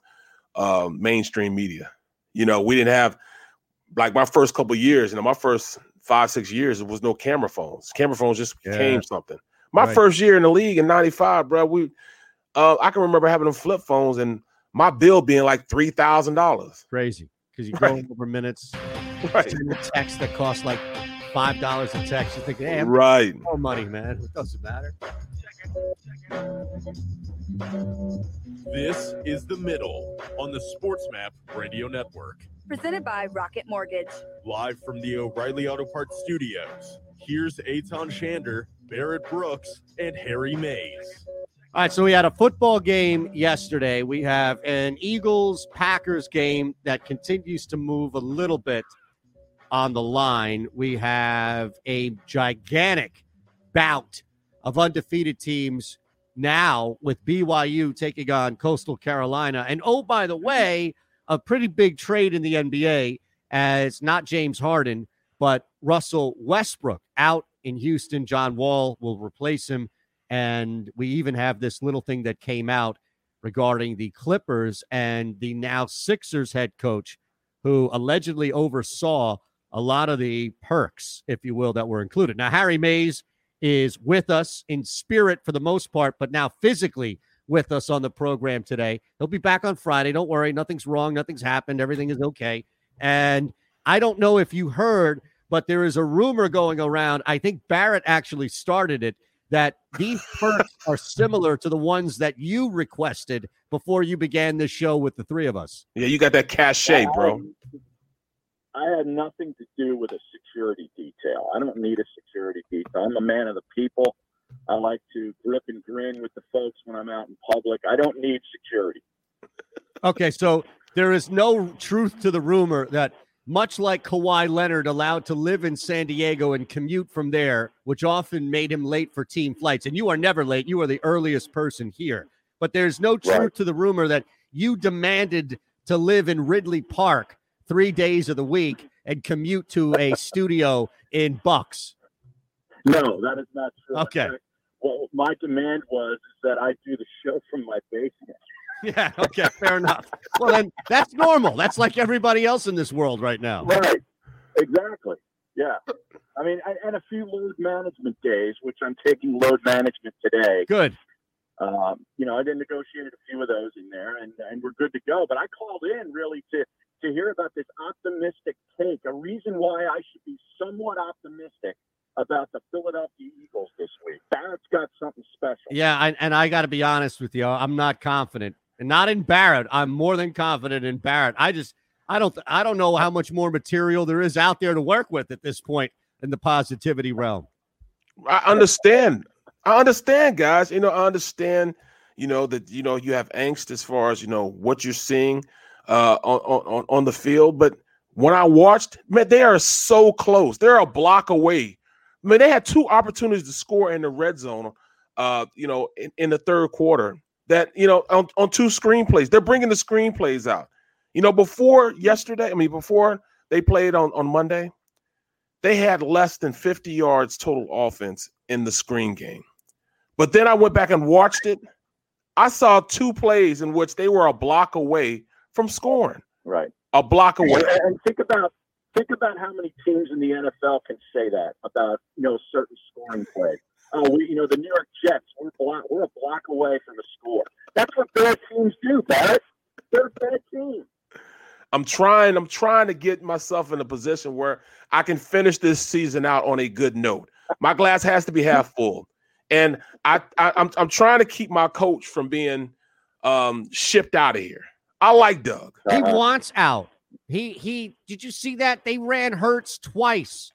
mainstream media. You know, we didn't have – like my first couple of years, you know, my first 5-6 years, there was no camera phones. Camera phones just became something. My first year in the league in 95, bro, I can remember having them flip phones and my bill being like $3,000. Crazy. Because you're going over minutes, send a text that costs like $5 a text. You're thinking, hey, I'm more money, man. It doesn't matter. Check it. This is The Middle on the SportsMap Radio Network. Presented by Rocket Mortgage. Live from the O'Reilly Auto Parts studios, here's Eitan Shander, Barrett Brooks, and Harry Mays. All right, so we had a football game yesterday. We have an Eagles-Packers game that continues to move a little bit on the line. We have a gigantic bout of undefeated teams now with BYU taking on Coastal Carolina. And, oh, by the way, a pretty big trade in the NBA as not James Harden, but Russell Westbrook out in Houston. John Wall will replace him. And we even have this little thing that came out regarding the Clippers and the now Sixers head coach who allegedly oversaw a lot of the perks, if you will, that were included. Now, Harry Mays is with us in spirit for the most part, but now physically with us on the program today. He'll be back on Friday. Don't worry. Nothing's wrong. Nothing's happened. Everything is okay. And I don't know if you heard, but there is a rumor going around. I think Barrett actually started it, that these perks are similar to the ones that you requested before you began this show with the three of us. Yeah, you got that cachet, bro. I had nothing to do with a security detail. I don't need a security detail. I'm a man of the people. I like to grip and grin with the folks when I'm out in public. I don't need security. Okay, so there is no truth to the rumor that much like Kawhi Leonard, allowed to live in San Diego and commute from there, which often made him late for team flights. And you are never late. You are the earliest person here. But there's no truth to the rumor that you demanded to live in Ridley Park 3 days of the week and commute to a studio in Bucks. No, that is not true. Okay. Well, my demand was that I do the show from my basement. Yeah, okay, fair enough. Well, then that's normal. That's like everybody else in this world right now. Right, exactly. Yeah. I mean, and a few load management days, which I'm taking load management today. Good. You know, I did negotiate a few of those in there, and we're good to go. But I called in really to hear about this optimistic take, a reason why I should be somewhat optimistic about the Philadelphia Eagles this week. Barrett's got something special. Yeah, and I got to be honest with you. I'm not confident. And not in Barrett. I'm more than confident in Barrett. I don't know how much more material there is out there to work with at this point in the positivity realm. I understand, guys. You know, I understand, you know, that, you know, you have angst as far as, you know, what you're seeing on the field. But when I watched, man, they are so close. They're a block away. I mean, they had two opportunities to score in the red zone, you know, in the third quarter. That, you know, on two screenplays. They're bringing the screenplays out. You know, before they played on Monday, they had less than 50 yards total offense in the screen game. But then I went back and watched it. I saw two plays in which they were a block away from scoring. Right. A block away. And think about how many teams in the NFL can say that about, you know, certain scoring plays. Oh, the New York Jets, we're a block away from a score. That's what bad teams do, Barrett. They're a bad team. I'm trying to get myself in a position where I can finish this season out on a good note. My glass has to be half full. And I'm trying to keep my coach from being shipped out of here. I like Doug. He wants out. He did you see that? They ran Hurts twice.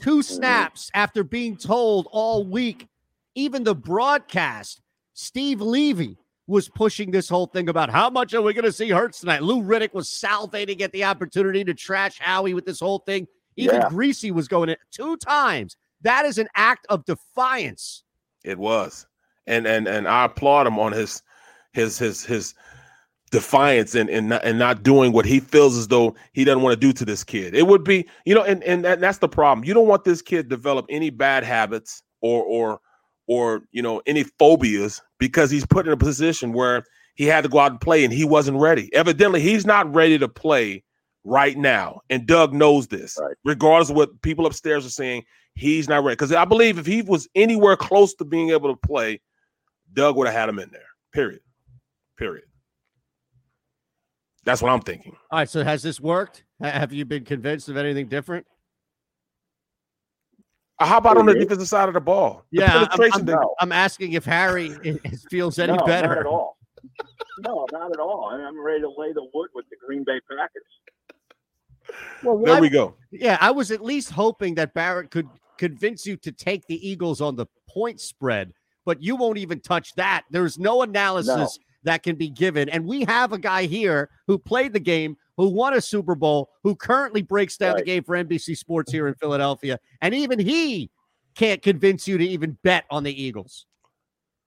2 snaps after being told all week, even the broadcast, Steve Levy was pushing this whole thing about how much are we going to see Hurts tonight. Lou Riddick was salivating at the opportunity to trash Howie with this whole thing. Even Greasy was going in 2 times. That is an act of defiance. It was. And I applaud him on his defiance and not doing what he feels as though he doesn't want to do to this kid. It would be, you know, and that's the problem. You don't want this kid to develop any bad habits or you know, any phobias because he's put in a position where he had to go out and play and he wasn't ready. Evidently, he's not ready to play right now. And Doug knows this, right, regardless of what people upstairs are saying. He's not ready. Because I believe if he was anywhere close to being able to play, Doug would have had him in there. Period. That's what I'm thinking. All right, so has this worked? Have you been convinced of anything different? How about on the defensive side of the ball? Yeah, I'm asking if Harry feels any better. Not at all. No, not at all. I'm ready to lay the wood with the Green Bay Packers. Well, there we go. Yeah, I was at least hoping that Barrett could convince you to take the Eagles on the point spread, but you won't even touch that. There's no analysis that can be given. And we have a guy here who played the game, who won a Super Bowl, who currently breaks down the game for NBC Sports here in Philadelphia. And even he can't convince you to even bet on the Eagles.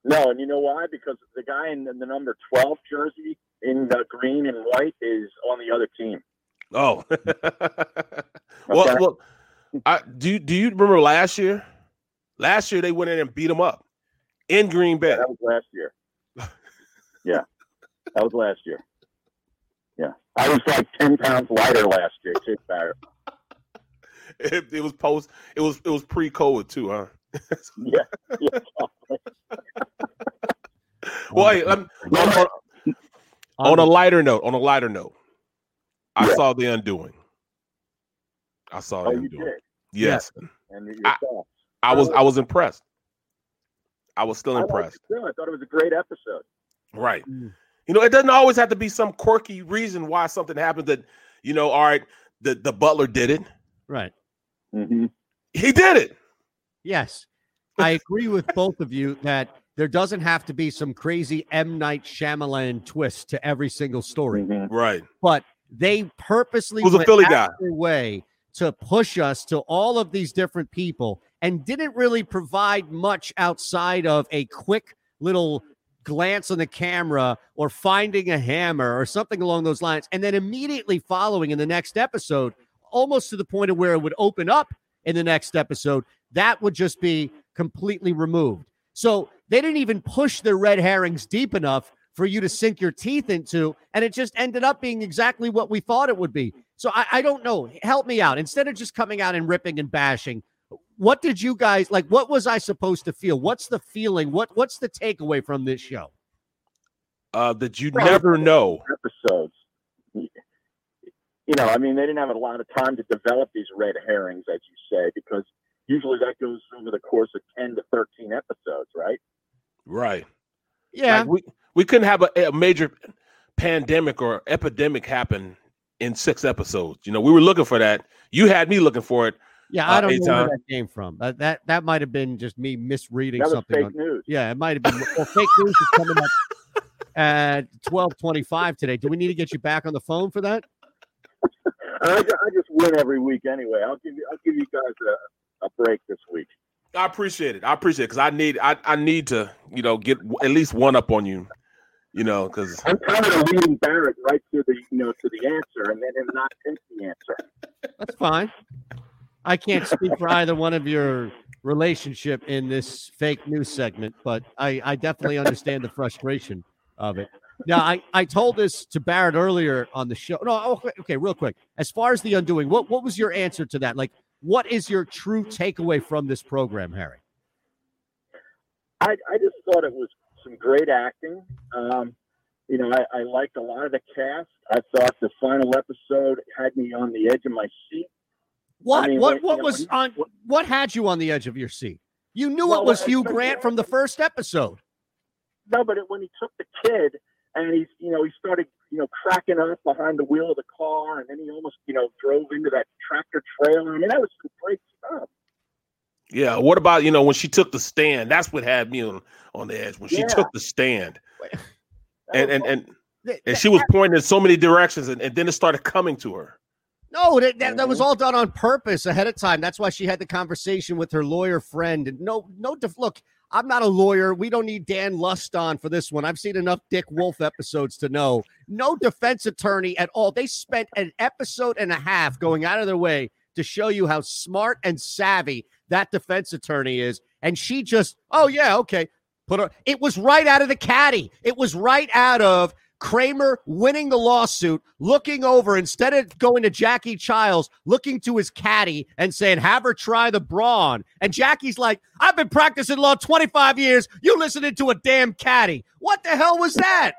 No, and you know why? Because the guy in the number 12 jersey in the green and white is on the other team. Oh, well, do you remember last year? Last year, they went in and beat them up in Green Bay. Yeah, that was last year. Yeah, that was last year. Yeah, I was like 10 pounds lighter last year, too. It was post. It was pre-COVID too, huh? Yeah. Well, hey, on a lighter note. I saw The Undoing. Yes. And I was impressed. I was still impressed. I thought it was a great episode. Right. Mm. You know, it doesn't always have to be some quirky reason why something happens that, you know, all right, the butler did it. Right. Mm-hmm. He did it. Yes. I agree with both of you that there doesn't have to be some crazy M. Night Shyamalan twist to every single story. Mm-hmm. Right. But they purposely went out of their way to push us to all of these different people and didn't really provide much outside of a quick little glance on the camera or finding a hammer or something along those lines. And then immediately following in the next episode, almost to the point of where it would open up in the next episode, that would just be completely removed. So they didn't even push their red herrings deep enough for you to sink your teeth into, and it just ended up being exactly what we thought it would be. So I don't know. Help me out. Instead of just coming out and ripping and bashing, what did you guys, like, what was I supposed to feel? What's the feeling? What's the takeaway from this show? That you never know. Episodes. You know, I mean, they didn't have a lot of time to develop these red herrings, as you say, because usually that goes over the course of 10 to 13 episodes, right? Right. Yeah. Like we couldn't have a major pandemic or epidemic happen in 6 episodes. You know, we were looking for that. You had me looking for it. Yeah, I don't know where that came from. That might have been just me misreading something. Fake news. Yeah, it might have been. Well, fake news is coming up at 12:25 today. Do we need to get you back on the phone for that? I just win every week anyway. I'll give you guys a break this week. I appreciate it because I need to, you know, get at least one up on you. You know, because I'm kind of leading Barrett right to the, you know, to the answer, and then him not think the answer. That's fine. I can't speak for either one of your relationship in this fake news segment, but I definitely understand the frustration of it. Now, I told this to Barrett earlier on the show. No, okay, real quick. As far as The Undoing, what was your answer to that? Like, what is your true takeaway from this program, Harry? I just thought it was some great acting. You know, I liked a lot of the cast. I thought the final episode had me on the edge of my seat. What? I mean, what had you on the edge of your seat? You knew it was Hugh Grant from the first episode. No, but when he took the kid and he's, you know, he started, you know, cracking up behind the wheel of the car, and then he almost, you know, drove into that tractor trailer. I mean, that was some great stuff. Yeah. What about, you know, when she took the stand? That's what had me on the edge. When she took the stand. And she was pointing in so many directions, and then it started coming to her. No, that was all done on purpose ahead of time. That's why she had the conversation with her lawyer friend. And look, I'm not a lawyer. We don't need Dan Lust on for this one. I've seen enough Dick Wolf episodes to know. No defense attorney at all. They spent an episode and a half going out of their way to show you how smart and savvy that defense attorney is. And she just, oh, yeah, okay. It was right out of the caddy. It was right out of Kramer winning the lawsuit, looking over, instead of going to Jackie Childs, looking to his caddy and saying, have her try the brawn. And Jackie's like, I've been practicing law 25 years. You listening to a damn caddy. What the hell was that?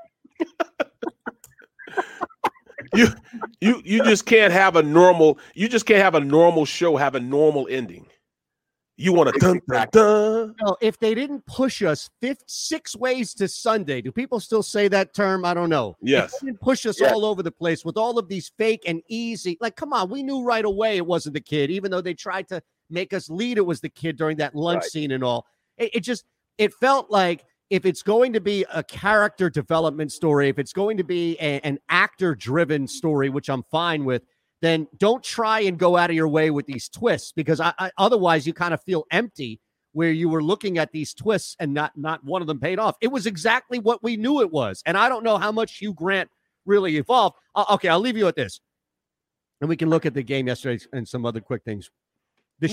You just can't have a normal, show, have a normal ending. You want to dun, dun, dun. No, if they didn't push us six ways to Sunday, do people still say that term? I don't know. Yes. They didn't push us all over the place with all of these fake and easy. Like, come on, we knew right away it wasn't the kid, even though they tried to make us lead it was the kid during that lunch scene and all. It felt like if it's going to be a character development story, if it's going to be an actor-driven story, which I'm fine with, then don't try and go out of your way with these twists, because otherwise you kind of feel empty where you were looking at these twists and not one of them paid off. It was exactly what we knew it was. And I don't know how much Hugh Grant really evolved. Okay, I'll leave you at this. And we can look at the game yesterday and some other quick things.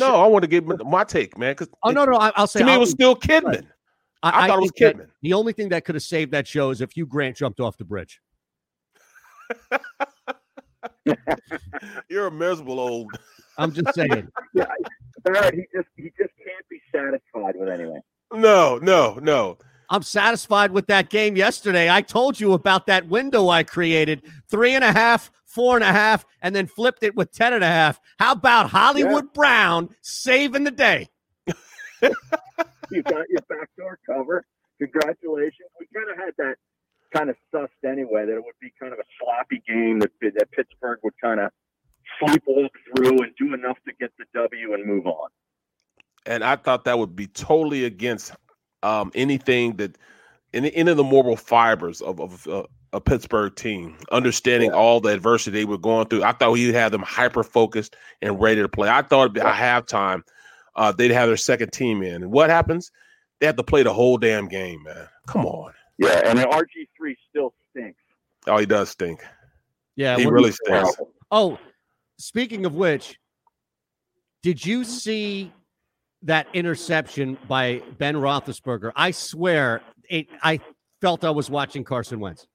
I want to give my take, man. I'll say. To me, it was still Kidman. I thought it was Kidman. The only thing that could have saved that show is if Hugh Grant jumped off the bridge. You're a miserable old. I'm just saying. Yeah, he just can't be satisfied with anything. No. I'm satisfied with that game yesterday. I told you about that window I created. 3.5, 4.5, and then flipped it with 10.5. How about Hollywood Brown saving the day? You got your backdoor cover. Congratulations. We kind of had that kind of sussed anyway that it would be kind of a sloppy game that Pittsburgh would kind of sleepwalk through and do enough to get the W and move on. And I thought that would be totally against anything that any of the moral fibers of a Pittsburgh team, understanding all the adversity they were going through. I thought he'd have them hyper focused and ready to play. I thought at halftime they'd have their second team in. And what happens? They have to play the whole damn game, man. Come on. Yeah, and an RG3 still stinks. Oh, he does stink. Yeah, he really stinks. Oh, speaking of which, did you see that interception by Ben Roethlisberger? I swear, I felt I was watching Carson Wentz.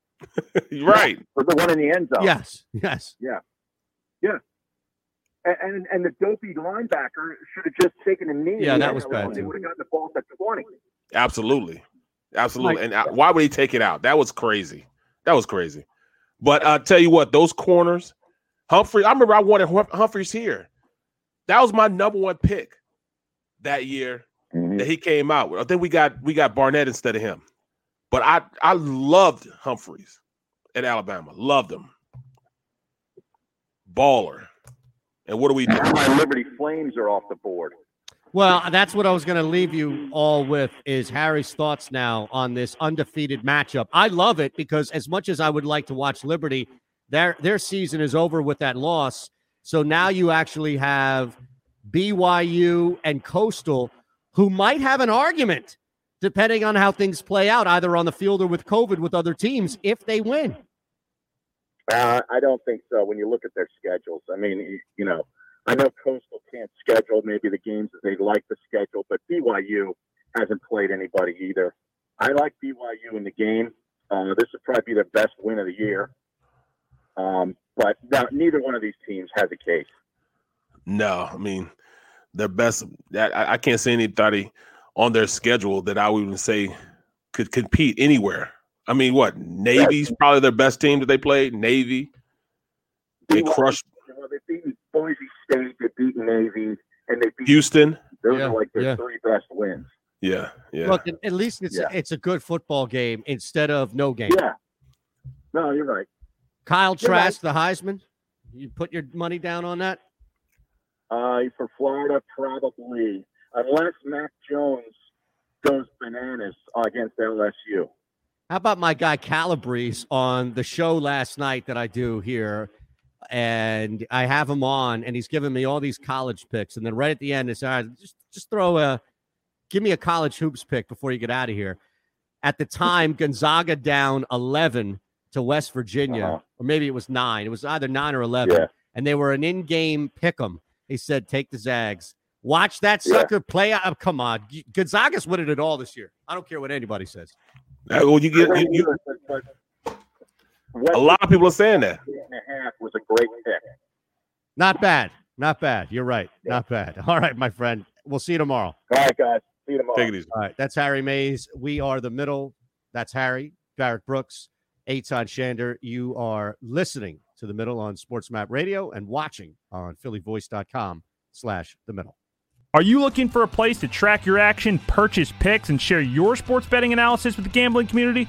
Right. For the one in the end zone. Yes. Yeah. And the dopey linebacker should have just taken a knee. Yeah, that was bad. They would have gotten the ball at the 20. Absolutely. And why would he take it out? That was crazy. But I tell you what, those corners, Humphrey, I remember I wanted Humphreys here. That was my number one pick that year that he came out with. I think we got Barnett instead of him. But I loved Humphreys at Alabama. Loved him. Baller. And what do we do? Now my Liberty Flames are off the board. Well, that's what I was going to leave you all with is Harry's thoughts now on this undefeated matchup. I love it because as much as I would like to watch Liberty, their season is over with that loss. So now you actually have BYU and Coastal who might have an argument depending on how things play out, either on the field or with COVID with other teams if they win. I don't think so when you look at their schedules. I mean, I know Coastal can't schedule maybe the games that they'd like to schedule, but BYU hasn't played anybody either. I like BYU in the game. This would probably be their best win of the year. But neither one of these teams has a case. No, I mean, their best – I can't see anybody on their schedule that I would even say could compete anywhere. I mean, what? Navy's probably their best team that they played. Navy. They crushed – they've beaten Boise State, they've beaten Navy, and they've beaten Houston. Those are like their three best wins. Yeah. Look, at least it's a good football game instead of no game. Yeah. No, you're right. Kyle Trask, the Heisman. You put your money down on that? For Florida, probably. Unless Mac Jones goes bananas against LSU. How about my guy Calabrese on the show last night that I do here? And I have him on, and he's giving me all these college picks. And then right at the end, it's all right, just throw a – give me a college hoops pick before you get out of here. At the time, Gonzaga down 11 to West Virginia, or maybe it was 9. It was either 9 or 11. Yeah. And they were an in-game pick 'em. They said, take the Zags. Watch that sucker play out. Oh, come on. Gonzaga's winning it all this year. I don't care what anybody says. Well, you get a lot of people are saying that. 3.5 was a great pick. Not bad. Not bad. You're right. Yeah. Not bad. All right, my friend. We'll see you tomorrow. All right, guys. See you tomorrow. Take it easy. All right. That's Harry Mays. We are The Middle. That's Harry. Barrett Brooks. Eitan Shander. You are listening to The Middle on SportsMap Radio and watching on phillyvoice.com/The Middle. Are you looking for a place to track your action, purchase picks, and share your sports betting analysis with the gambling community?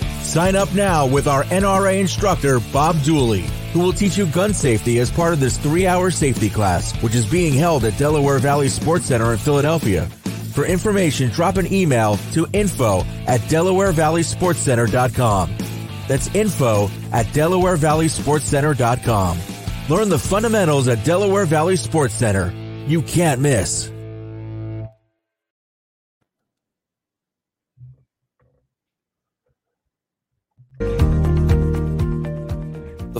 Sign up now with our NRA instructor, Bob Dooley, who will teach you gun safety as part of this 3-hour safety class, which is being held at Delaware Valley Sports Center in Philadelphia. For information, drop an email to info@DelawareValleySportsCenter.com. That's info@DelawareValleySportsCenter.com. Learn the fundamentals at Delaware Valley Sports Center. You can't miss. The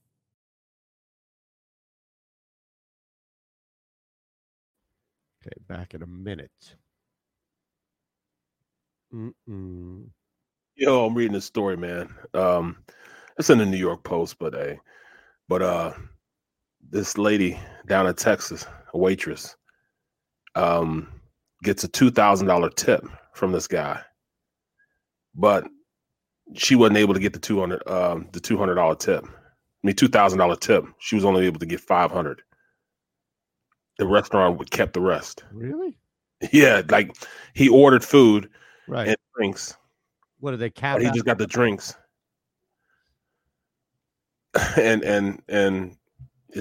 Okay, back in a minute. Yo, I'm reading this story, man. It's in the New York Post, but this lady down in Texas, a waitress, gets a $2,000 tip from this guy, but she wasn't able to get the $200 tip. I mean, $2,000 tip. She was only able to get $500. The restaurant kept the rest. Really? Yeah, like he ordered food and drinks. What did they cap? He just got the drinks. And it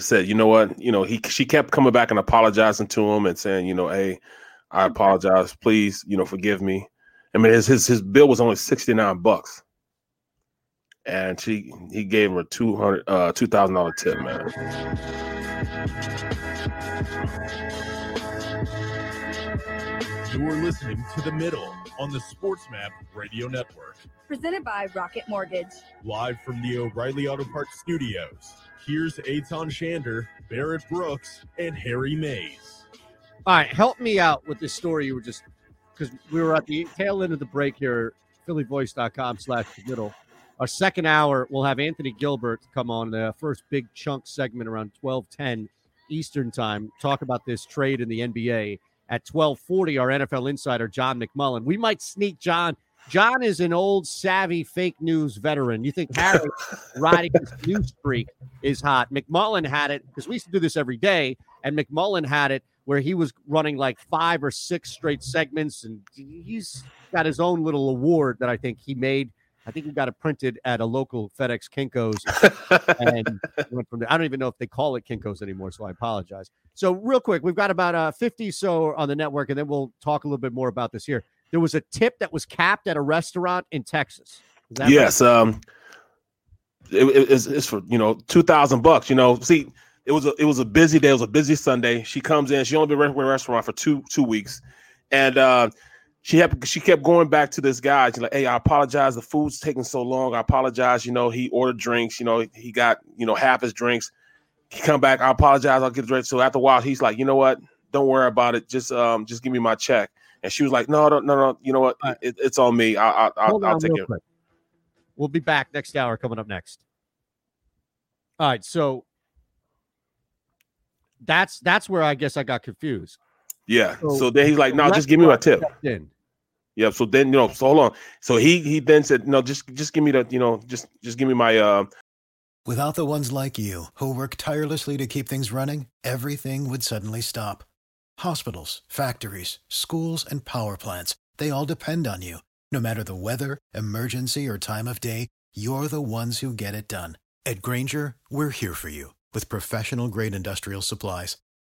said, you know what? You know, she kept coming back and apologizing to him and saying, you know, hey, I apologize. Please, you know, forgive me. I mean, his bill was only $69, and he gave her a $2,000 tip, man. You're listening to The Middle on the SportsMap Radio Network. Presented by Rocket Mortgage. Live from the O'Reilly Auto Parts Studios, here's Eitan Shander, Barrett Brooks, and Harry Mays. All right, help me out with this story you were just – because we were at the tail end of the break here, phillyvoice.com/The Middle. Our second hour, we'll have Anthony Gilbert come on the first big chunk segment around 12:10 Eastern time, talk about this trade in the NBA. At 12:40, our NFL insider, John McMullen. We might sneak John. John is an old, savvy, fake news veteran. You think Harry riding his news streak is hot. McMullen had it, because we used to do this every day, and McMullen had it where he was running like 5 or 6 straight segments, and he's got his own little award that I think he made I think we got it printed at a local FedEx Kinko's. And went from there. I don't even know if they call it Kinko's anymore, so I apologize. So real quick, we've got about 50 so on the network, and then we'll talk a little bit more about this here. There was a tip that was capped at a restaurant in Texas. Is that yes, right? It's for, you know, $2,000. You know, see, it was a busy day. It was a busy Sunday. She comes in. She only been working at a restaurant for two weeks, and she kept going back to this guy. She's like, "Hey, I apologize. The food's taking so long. I apologize. You know, he ordered drinks. You know, he got, you know, half his drinks. He come back. I apologize. I'll get the drinks." So after a while, he's like, "You know what? Don't worry about it. Just give me my check." And she was like, no, you know what? It's on me. I'll take it. Quick. We'll be back next hour, coming up next. All right, so that's where I guess I got confused. Yeah, so then he's like, no, just give me my tip. Yeah, so then, you know, so hold on. So he then said, no, just give me the, you know, just give me my. Without the ones like you who work tirelessly to keep things running, everything would suddenly stop. Hospitals, factories, schools, and power plants, they all depend on you. No matter the weather, emergency, or time of day, you're the ones who get it done. At Grainger, we're here for you with professional-grade industrial supplies.